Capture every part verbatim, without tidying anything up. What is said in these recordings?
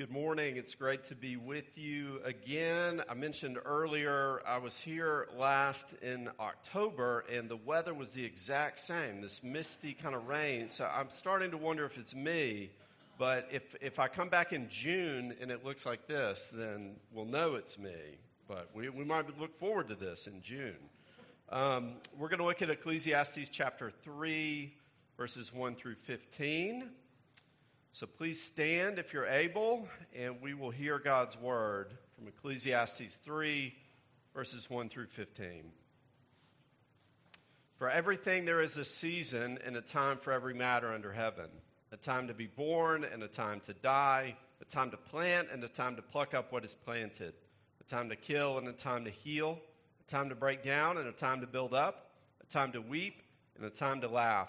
Good morning. It's great to be with you again. I mentioned earlier I was here last in October, and the weather was the exact same, this misty kind of rain. So I'm starting to wonder if it's me, but if, if I come back in June and it looks like this, then we'll know it's me. But we, we might look forward to this in June. Um, we're going to look at Ecclesiastes chapter three, verses one through fifteen. So please stand if you're able, and we will hear God's word from Ecclesiastes three, verses one through fifteen. For everything there is a season and a time for every matter under heaven, a time to be born and a time to die, a time to plant and a time to pluck up what is planted, a time to kill and a time to heal, a time to break down and a time to build up, a time to weep and a time to laugh,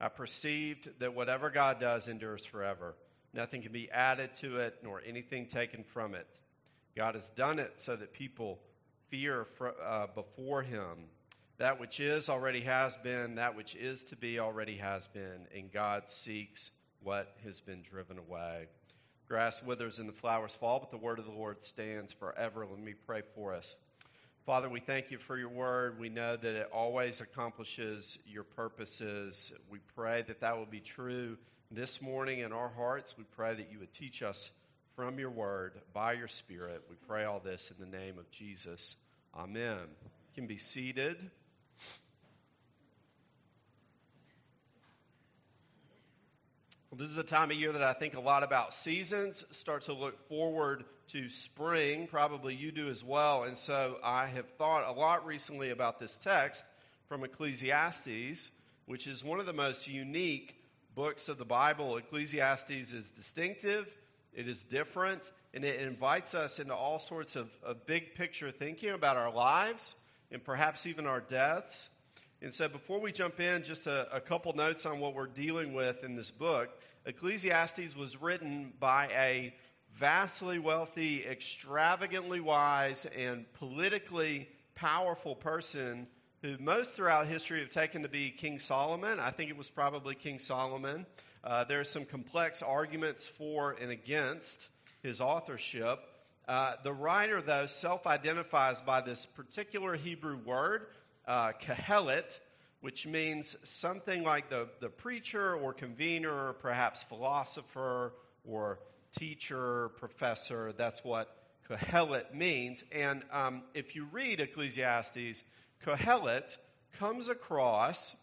I perceived that whatever God does endures forever. Nothing can be added to it, nor anything taken from it. God has done it so that people fear for, uh, before him. That which is already has been, that which is to be already has been, and God seeks what has been driven away. Grass withers and the flowers fall, but the word of the Lord stands forever. Let me pray for us. Father, we thank you for your word. We know that it always accomplishes your purposes. We pray that that will be true this morning in our hearts. We pray that you would teach us from your word by your spirit. We pray all this in the name of Jesus. Amen. You can be seated. Well, this is a time of year that I think a lot about seasons. Start to look forward to spring, probably you do as well, and so I have thought a lot recently about this text from Ecclesiastes, which is one of the most unique books of the Bible. Ecclesiastes is distinctive, it is different, and it invites us into all sorts of, of big picture thinking about our lives and perhaps even our deaths. And so before we jump in, just a, a couple notes on what we're dealing with in this book. Ecclesiastes was written by a vastly wealthy, extravagantly wise, and politically powerful person who most throughout history have taken to be King Solomon. I think it was probably King Solomon. Uh, there are some complex arguments for and against his authorship. Uh, the writer, though, self-identifies by this particular Hebrew word, uh, Kohelet, which means something like the, the preacher or convener or perhaps philosopher or teacher, professor. That's what Kohelet means. And um, if you read Ecclesiastes, Kohelet comes across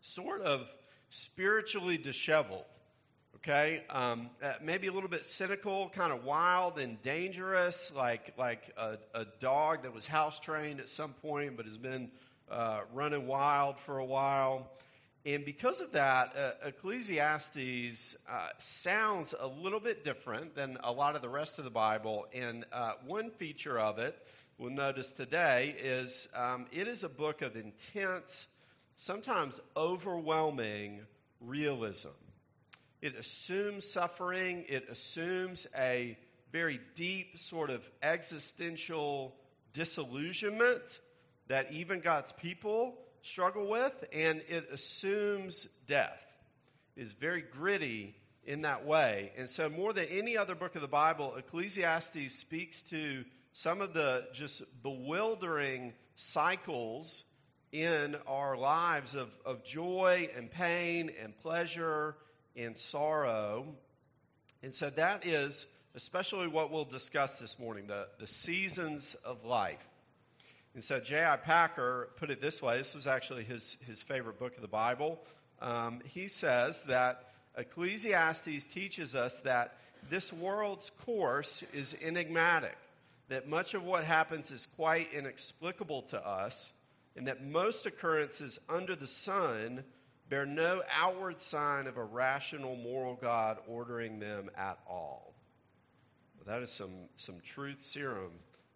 sort of spiritually disheveled, okay? Um, maybe a little bit cynical, kind of wild and dangerous, like, like a, a dog that was house-trained at some point but has been uh, running wild for a while. And because of that, uh, Ecclesiastes uh, sounds a little bit different than a lot of the rest of the Bible. And uh, one feature of it, we'll notice today, is um, it is a book of intense, sometimes overwhelming realism. It assumes suffering. It assumes a very deep sort of existential disillusionment that even God's people struggle with, and it assumes death. It is very gritty in that way. And so more than any other book of the Bible, Ecclesiastes speaks to some of the just bewildering cycles in our lives of, of joy and pain and pleasure and sorrow. And so that is especially what we'll discuss this morning, the, the seasons of life. And so J I. Packer put it this way. This was actually his, his favorite book of the Bible. Um, he says that Ecclesiastes teaches us that this world's course is enigmatic, that much of what happens is quite inexplicable to us, and that most occurrences under the sun bear no outward sign of a rational, moral God ordering them at all. Well, that is some, some truth serum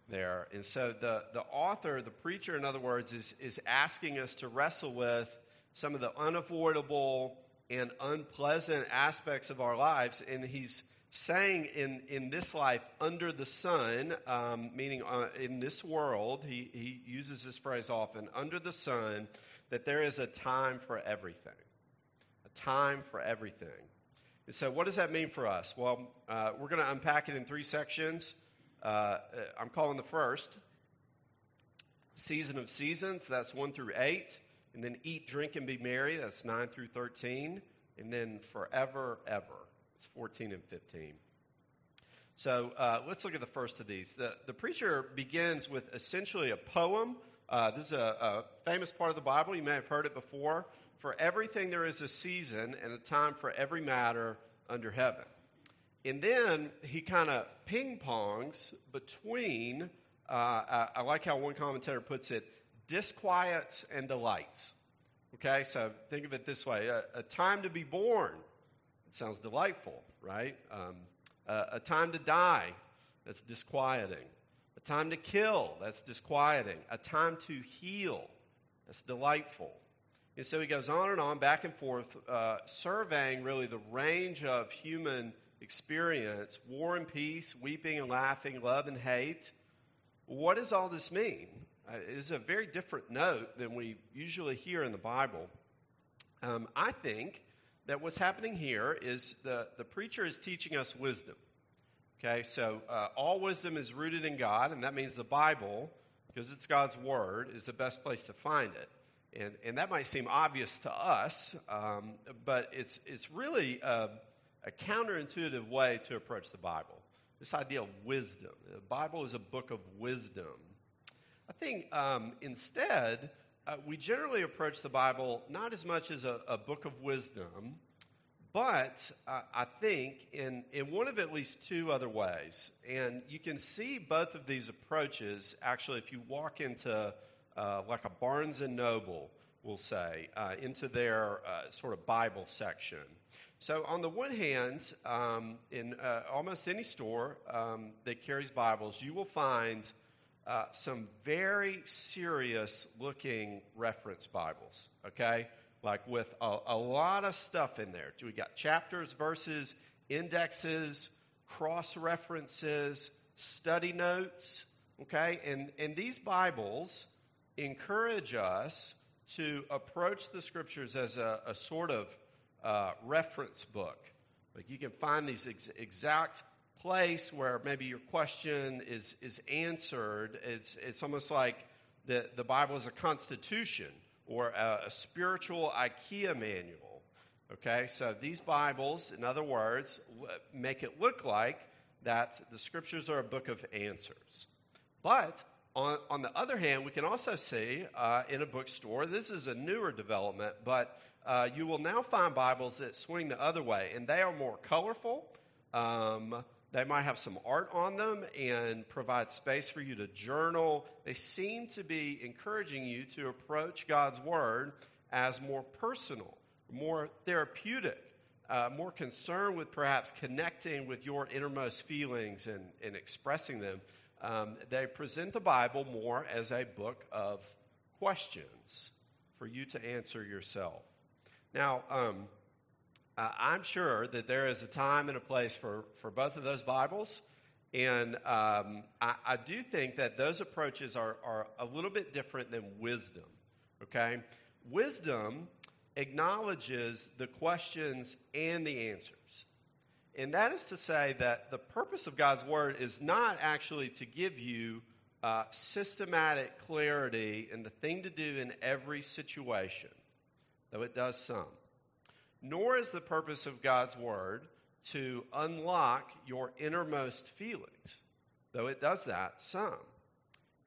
there. And so the, the author, the preacher, in other words, is, is asking us to wrestle with some of the unavoidable and unpleasant aspects of our lives. And he's saying in, in this life, under the sun, um, meaning uh, in this world, he, he uses this phrase often, under the sun, that there is a time for everything, a time for everything. And so what does that mean for us? Well, uh, we're going to unpack it in three sections. Uh, I'm calling the first season of seasons, that's one through eight, and then eat, drink, and be merry, that's nine through thirteen, and then forever, ever, it's fourteen and fifteen. So uh, let's look at the first of these. The, the preacher begins with essentially a poem. Uh, this is a, a famous part of the Bible. You may have heard it before. For everything there is a season and a time for every matter under heaven. And then he kind of ping-pongs between, uh, I, I like how one commentator puts it, disquiets and delights. Okay, so think of it this way. A, a time to be born. It sounds delightful, right? Um, a, a time to die. That's disquieting. A time to kill, that's disquieting. A time to heal, that's delightful. And so he goes on and on, back and forth, uh, surveying really the range of human experience, war and peace, weeping and laughing, love and hate. What does all this mean? Uh, it is a very different note than we usually hear in the Bible. Um, I think that what's happening here is the, the preacher is teaching us wisdom. Okay, so uh, all wisdom is rooted in God, and that means the Bible, because it's God's word, is the best place to find it. And and that might seem obvious to us, um, but it's it's really a, a counterintuitive way to approach the Bible. This idea of wisdom. The Bible is a book of wisdom. I think um, instead, uh, we generally approach the Bible not as much as a, a book of wisdom, but uh, I think in, in one of at least two other ways, and you can see both of these approaches, actually, if you walk into uh, like a Barnes and Noble, we'll say, uh, into their uh, sort of Bible section. So on the one hand, um, in uh, almost any store um, that carries Bibles, you will find uh, some very serious-looking reference Bibles, okay? Like with a, a lot of stuff in there. We got chapters, verses, indexes, cross-references, study notes, okay? And, and these Bibles encourage us to approach the Scriptures as a, a sort of uh, reference book. Like you can find these ex- exact place where maybe your question is, is answered. It's, it's almost like the, the Bible is a constitution, or a, a spiritual IKEA manual, okay? So these Bibles, in other words, l- make it look like that the Scriptures are a book of answers. But on, on the other hand, we can also see uh, in a bookstore, this is a newer development, but uh, you will now find Bibles that swing the other way, and they are more colorful. Um, they might have some art on them and provide space for you to journal. They seem to be encouraging you to approach God's Word as more personal, more therapeutic, uh, more concerned with perhaps connecting with your innermost feelings and, and expressing them. Um, they present the Bible more as a book of questions for you to answer yourself. Now, um, Uh, I'm sure that there is a time and a place for, for both of those Bibles, and um, I, I do think that those approaches are, are a little bit different than wisdom, okay? Wisdom acknowledges the questions and the answers, and that is to say that the purpose of God's Word is not actually to give you uh, systematic clarity and the thing to do in every situation, though it does some. Nor is the purpose of God's Word to unlock your innermost feelings, though it does that some.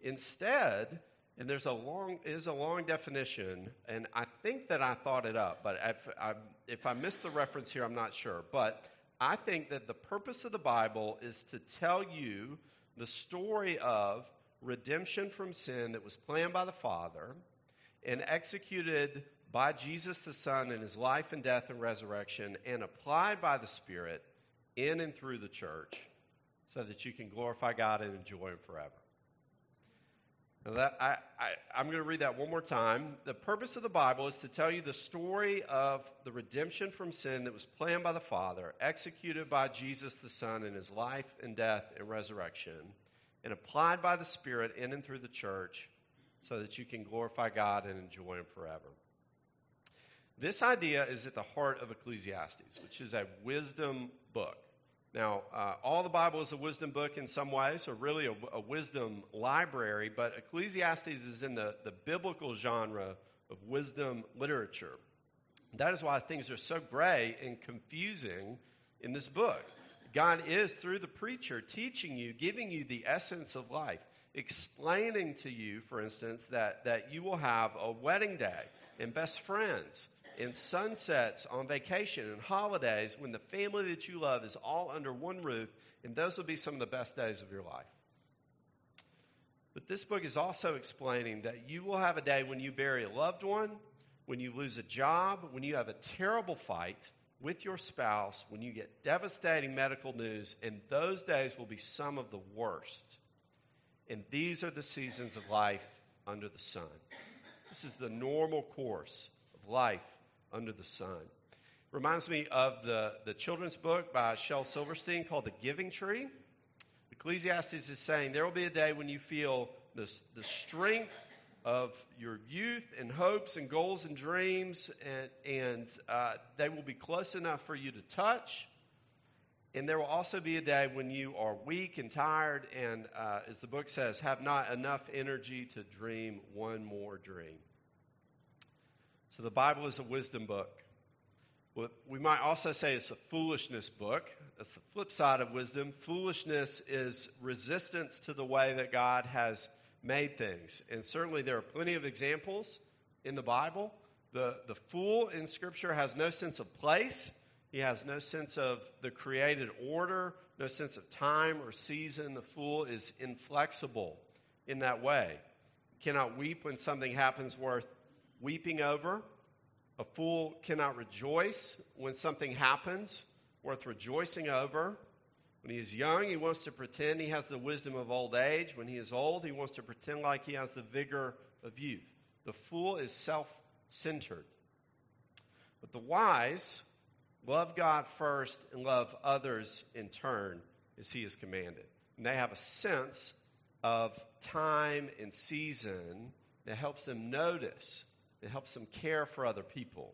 Instead, And there's a long is a long definition, and I think that I thought it up, but if I, if I missed the reference here, I'm not sure. But I think that the purpose of the Bible is to tell you the story of redemption from sin that was planned by the Father and executed by Jesus the Son in his life and death and resurrection and applied by the Spirit in and through the church so that you can glorify God and enjoy him forever. Now that, I, I, I'm going to read that one more time. The purpose of the Bible is to tell you the story of the redemption from sin that was planned by the Father, executed by Jesus the Son in his life and death and resurrection, and applied by the Spirit in and through the church so that you can glorify God and enjoy him forever. This idea is at the heart of Ecclesiastes, which is a wisdom book. Now, uh, all the Bible is a wisdom book in some ways, or really a, a wisdom library, but Ecclesiastes is in the, the biblical genre of wisdom literature. That is why things are so gray and confusing in this book. God is, through the preacher, teaching you, giving you the essence of life, explaining to you, for instance, that, that you will have a wedding day and best friends and sunsets on vacation and holidays when the family that you love is all under one roof, and those will be some of the best days of your life. But this book is also explaining that you will have a day when you bury a loved one, when you lose a job, when you have a terrible fight with your spouse, when you get devastating medical news, and those days will be some of the worst. And these are the seasons of life under the sun. This is the normal course of life under the sun. Reminds me of the, the children's book by Shel Silverstein called The Giving Tree. Ecclesiastes is saying there will be a day when you feel the, the strength of your youth and hopes and goals and dreams, and, and uh, they will be close enough for you to touch. And there will also be a day when you are weak and tired and, uh, as the book says, have not enough energy to dream one more dream. So the Bible is a wisdom book. We might also say it's a foolishness book. That's the flip side of wisdom. Foolishness is resistance to the way that God has made things. And certainly there are plenty of examples in the Bible. The, the fool in Scripture has no sense of place. He has no sense of the created order, no sense of time or season. The fool is inflexible in that way. He cannot weep when something happens worth weeping over. A fool cannot rejoice when something happens worth rejoicing over. When he is young, he wants to pretend he has the wisdom of old age. When he is old, he wants to pretend like he has the vigor of youth. The fool is self-centered. But the wise love God first and love others in turn as he is commanded. And they have a sense of time and season that helps them notice, that helps them care for other people.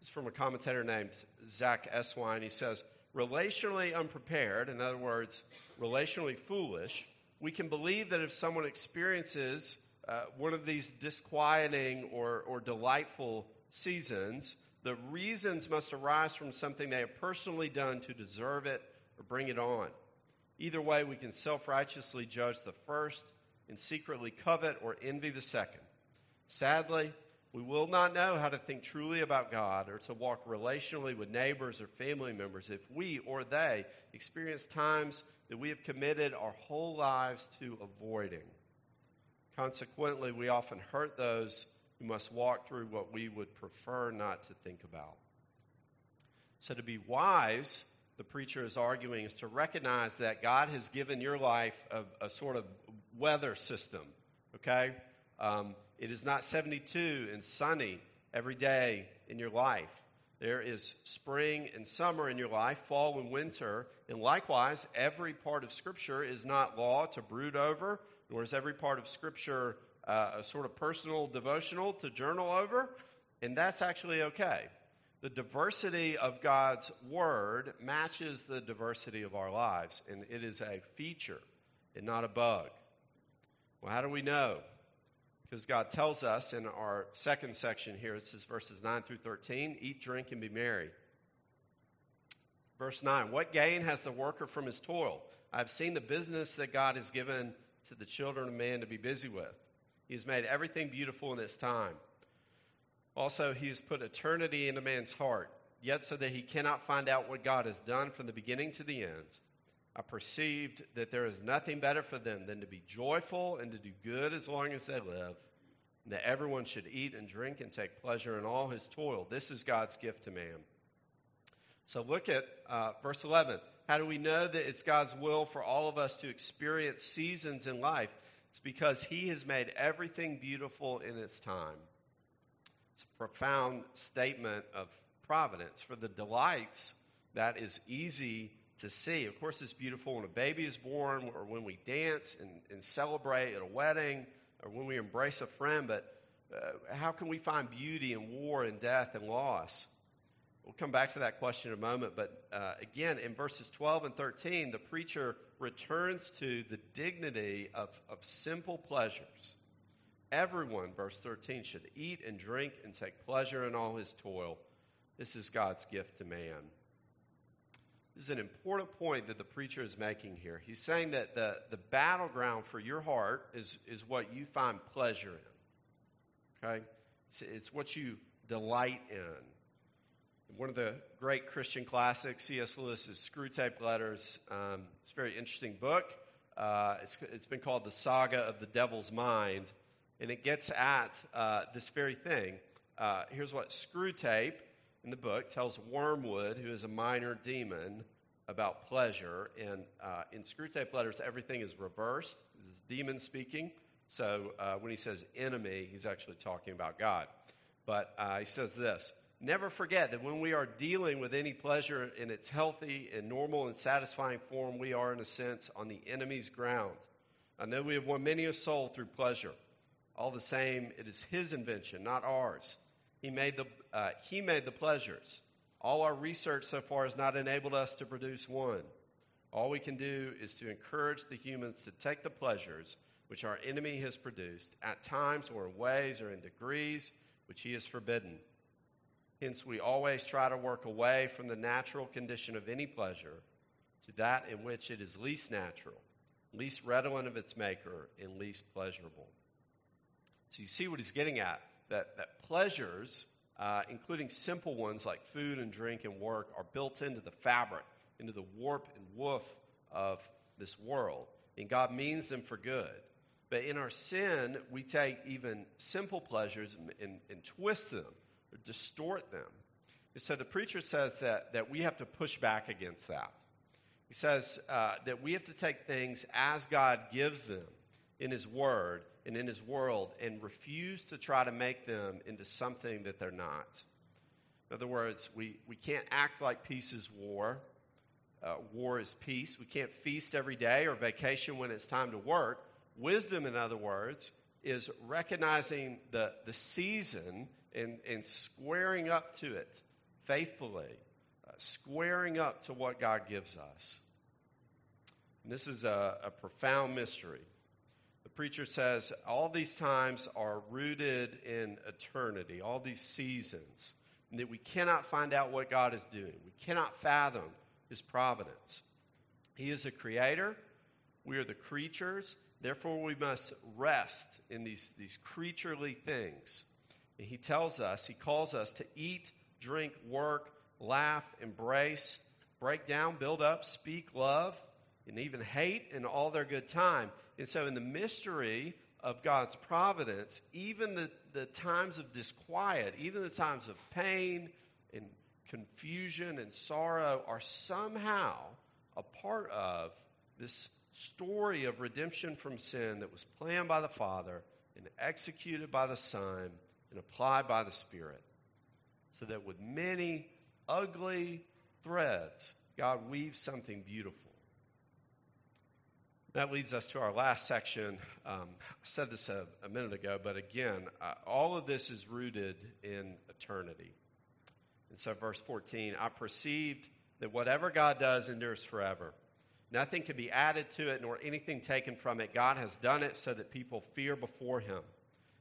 This is from a commentator named Zach Eswine. He says, relationally unprepared, in other words, relationally foolish, we can believe that if someone experiences uh, one of these disquieting or, or delightful seasons, the reasons must arise from something they have personally done to deserve it or bring it on. Either way, we can self-righteously judge the first and secretly covet or envy the second. Sadly, we will not know how to think truly about God or to walk relationally with neighbors or family members if we or they experience times that we have committed our whole lives to avoiding. Consequently, we often hurt those we must walk through what we would prefer not to think about. So to be wise, the preacher is arguing, is to recognize that God has given your life a, a sort of weather system, okay? Um, it is not seventy-two and sunny every day in your life. There is spring and summer in your life, fall and winter, and likewise, every part of Scripture is not law to brood over, nor is every part of Scripture Uh, a sort of personal devotional to journal over, and that's actually okay. The diversity of God's Word matches the diversity of our lives, and it is a feature and not a bug. Well, how do we know? Because God tells us in our second section here, it says verses nine through thirteen, eat, drink, and be merry. Verse nine, what gain has the worker from his toil? I've seen the business that God has given to the children of man to be busy with. He has made everything beautiful in its time. Also, he has put eternity into man's heart, yet so that he cannot find out what God has done from the beginning to the end. I perceived that there is nothing better for them than to be joyful and to do good as long as they live, and that everyone should eat and drink and take pleasure in all his toil. This is God's gift to man. So look at uh, verse eleven. How do we know that it's God's will for all of us to experience seasons in life? It's because he has made everything beautiful in its time. It's a profound statement of providence. For the delights, that is easy to see. Of course, it's beautiful when a baby is born, or when we dance and, and celebrate at a wedding, or when we embrace a friend. But uh, how can we find beauty in war and death and loss? We'll come back to that question in a moment. But uh, again, in verses twelve and thirteen, the preacher returns to the dignity of, of simple pleasures. Everyone, verse thirteen, should eat and drink and take pleasure in all his toil. This is God's gift to man. This is an important point that the preacher is making here. He's saying that the, the battleground for your heart is, is what you find pleasure in. Okay? It's, it's what you delight in. One of the great Christian classics, C S Lewis's Screwtape Letters. Um, it's a very interesting book. Uh, it's, it's been called The Saga of the Devil's Mind. And it gets at uh, this very thing. Uh, here's what Screwtape in the book tells Wormwood, who is a minor demon, about pleasure. And uh, in Screwtape Letters, everything is reversed. This is demon speaking. So uh, when he says enemy, he's actually talking about God. But uh, he says this: never forget that when we are dealing with any pleasure in its healthy and normal and satisfying form, we are, in a sense, on the enemy's ground. I know we have won many a soul through pleasure. All the same, it is his invention, not ours. He made the uh, he made the pleasures. All our research so far has not enabled us to produce one. All we can do is to encourage the humans to take the pleasures which our enemy has produced, at times or in ways or in degrees which he has forbidden. Hence, we always try to work away from the natural condition of any pleasure to that in which it is least natural, least redolent of its maker, and least pleasurable. So you see what he's getting at, that, that pleasures, uh, including simple ones like food and drink and work, are built into the fabric, into the warp and woof of this world. And God means them for good. But in our sin, we take even simple pleasures and, and, and twist them or distort them. And so the preacher says that, that we have to push back against that. He says uh, that we have to take things as God gives them in his word and in his world, and refuse to try to make them into something that they're not. In other words, we, we can't act like peace is war. Uh, war is peace. We can't feast every day or vacation when it's time to work. Wisdom, in other words, is recognizing the, the season and, and squaring up to it faithfully, uh, squaring up to what God gives us. And this is a, a profound mystery. The preacher says all these times are rooted in eternity, all these seasons, and that we cannot find out what God is doing. We cannot fathom his providence. He is a creator. We are the creatures. Therefore, we must rest in these, these creaturely things. And he tells us, he calls us to eat, drink, work, laugh, embrace, break down, build up, speak, love, and even hate in all their good time. And so in the mystery of God's providence, even the, the times of disquiet, even the times of pain and confusion and sorrow are somehow a part of this story of redemption from sin that was planned by the Father and executed by the Son and applied by the Spirit. So that with many ugly threads, God weaves something beautiful. That leads us to our last section. Um, I said this a, a minute ago, but again, uh, all of this is rooted in eternity. And so verse fourteen, I perceived that whatever God does endures forever. Nothing can be added to it, nor anything taken from it. God has done it so that people fear before him.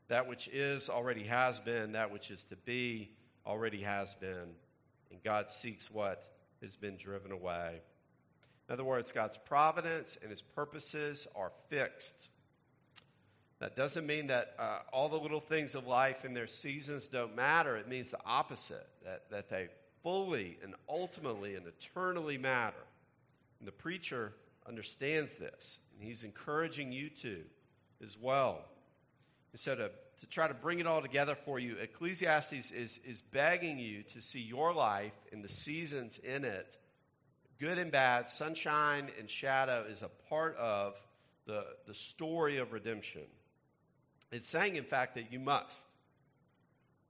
That which is already has been. That which is to be already has been. And God seeks what has been driven away. In other words, God's providence and his purposes are fixed. That doesn't mean that uh, all the little things of life and their seasons don't matter. It means the opposite, that, that they fully and ultimately and eternally matter. And the preacher understands this, and he's encouraging you to as well. And so to, to try to bring it all together for you, Ecclesiastes is, is begging you to see your life and the seasons in it, good and bad, sunshine and shadow, is a part of the, the story of redemption. It's saying, in fact, that you must,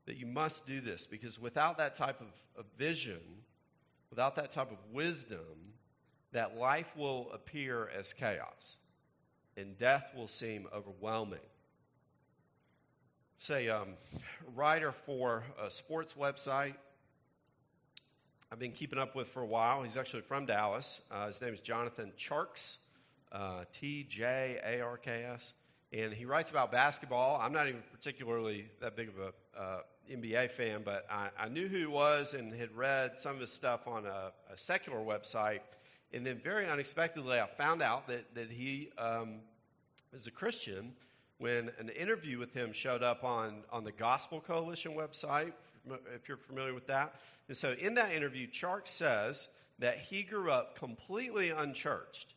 that you must do this, because without that type of, of vision, without that type of wisdom, that life will appear as chaos, and death will seem overwhelming. Say, um, writer for a sports website I've been keeping up with for a while. He's actually from Dallas. Uh, his name is Jonathan Tjarks, uh, T J A R K S. And he writes about basketball. I'm not even particularly that big of a uh, N B A fan, but I, I knew who he was and had read some of his stuff on a, a secular website. And then very unexpectedly, I found out that, that he um, is a Christian when an interview with him showed up on, on the Gospel Coalition website, if you're familiar with that. And so in that interview, Tjarks says that he grew up completely unchurched.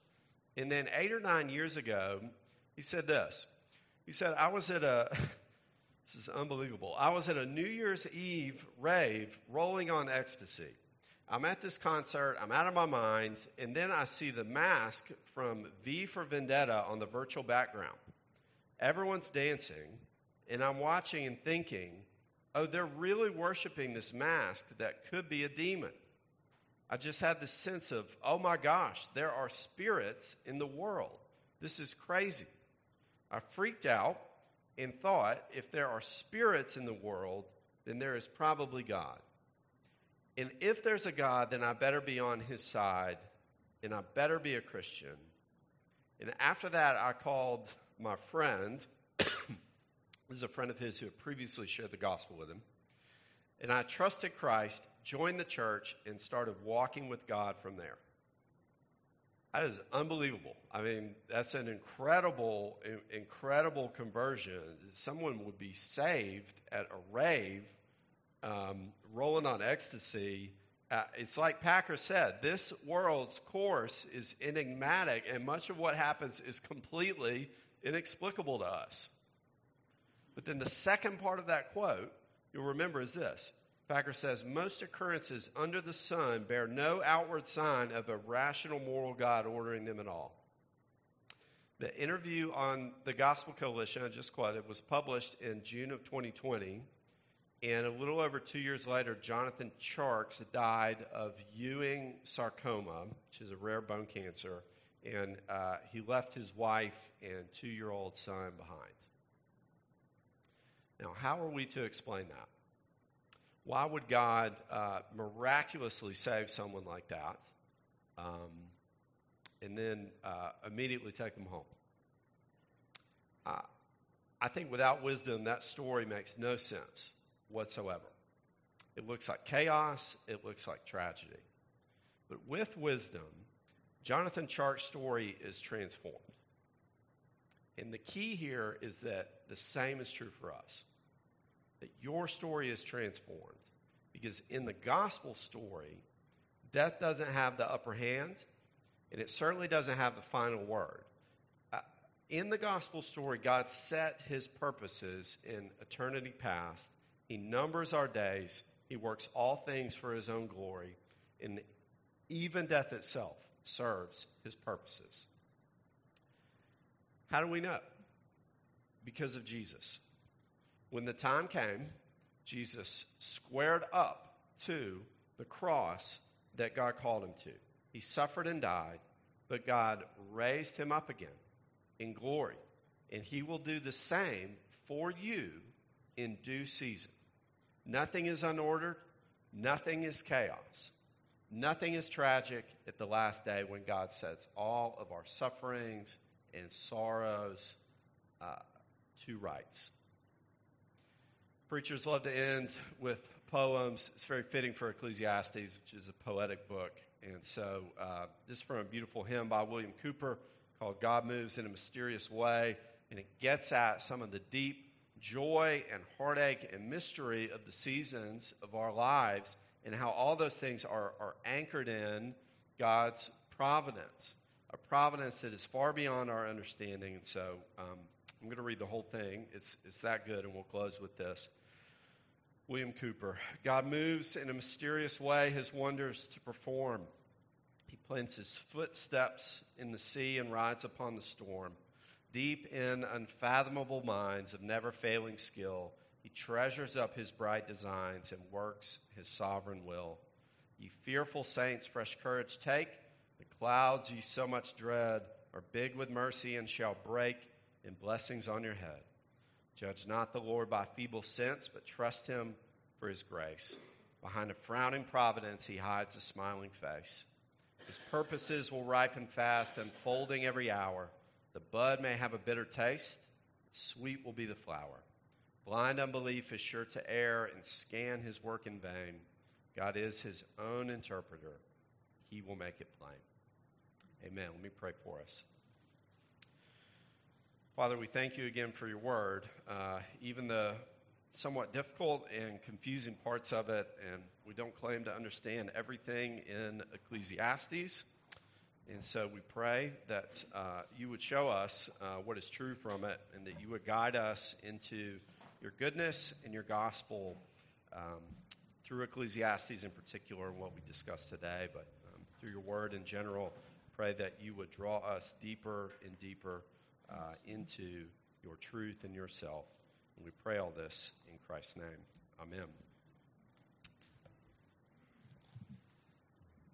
And then eight or nine years ago, he said this. He said, I was at a, this is unbelievable, I was at a New Year's Eve rave rolling on ecstasy. I'm at this concert, I'm out of my mind, and then I see the mask from V for Vendetta on the virtual background. Everyone's dancing, and I'm watching and thinking, oh, they're really worshiping this mask that could be a demon. I just had this sense of, oh my gosh, there are spirits in the world. This is crazy. I freaked out and thought, if there are spirits in the world, then there is probably God. And if there's a God, then I better be on his side, and I better be a Christian. And after that, I called my friend. This is a friend of his who had previously shared the gospel with him. And I trusted Christ, joined the church, and started walking with God from there. That is unbelievable. I mean, that's an incredible, incredible conversion. Someone would be saved at a rave, Um, rolling on ecstasy. Uh, it's like Packer said, this world's course is enigmatic, and much of what happens is completely inexplicable to us. But then the second part of that quote, you'll remember, is this. Packer says, most occurrences under the sun bear no outward sign of a rational moral God ordering them at all. The interview on the Gospel Coalition, I just quoted, was published in June of twenty twenty. And a little over two years later, Jonathan Tjarks died of Ewing sarcoma, which is a rare bone cancer, and uh, he left his wife and two-year-old son behind. Now, how are we to explain that? Why would God uh, miraculously save someone like that um, and then uh, immediately take them home? Uh, I think without wisdom, that story makes no sense whatsoever. It looks like chaos. It looks like tragedy. But with wisdom, Jonathan Tjarks' story is transformed. And the key here is that the same is true for us, that your story is transformed, because in the gospel story, death doesn't have the upper hand, and it certainly doesn't have the final word. Uh, in the gospel story, God set his purposes in eternity past. He numbers our days. He works all things for his own glory. And even death itself serves his purposes. How do we know? Because of Jesus. When the time came, Jesus squared up to the cross that God called him to. He suffered and died, but God raised him up again in glory. And he will do the same for you in due season. Nothing is unordered. Nothing is chaos. Nothing is tragic at the last day when God sets all of our sufferings and sorrows uh, to rights. Preachers love to end with poems. It's very fitting for Ecclesiastes, which is a poetic book. And so uh, this is from a beautiful hymn by William Cowper called God Moves in a Mysterious Way. and it gets at some of the deep joy and heartache and mystery of the seasons of our lives and how all those things are, are anchored in God's providence, a providence that is far beyond our understanding. And so um, I'm going to read the whole thing. It's, it's that good, and we'll close with this. William Cowper. God moves in a mysterious way his wonders to perform. He plants his footsteps in the sea and rides upon the storm. Deep in unfathomable minds of never-failing skill, he treasures up his bright designs and works his sovereign will. Ye fearful saints, fresh courage take. The clouds ye so much dread are big with mercy and shall break in blessings on your head. Judge not the Lord by feeble sense, but trust him for his grace. Behind a frowning providence, he hides a smiling face. His purposes will ripen fast, unfolding every hour. The bud may have a bitter taste, sweet will be the flower. Blind unbelief is sure to err and scan his work in vain. God is his own interpreter. He will make it plain. Amen. Let me pray for us. Father, we thank you again for your word, uh, even the somewhat difficult and confusing parts of it, and we don't claim to understand everything in Ecclesiastes, and so we pray that uh, you would show us uh, what is true from it, and that you would guide us into your goodness and your gospel um, through Ecclesiastes in particular and what we discussed today, but um, through your word in general, pray that you would draw us deeper and deeper Uh, into your truth and yourself. And we pray all this in Christ's name. Amen.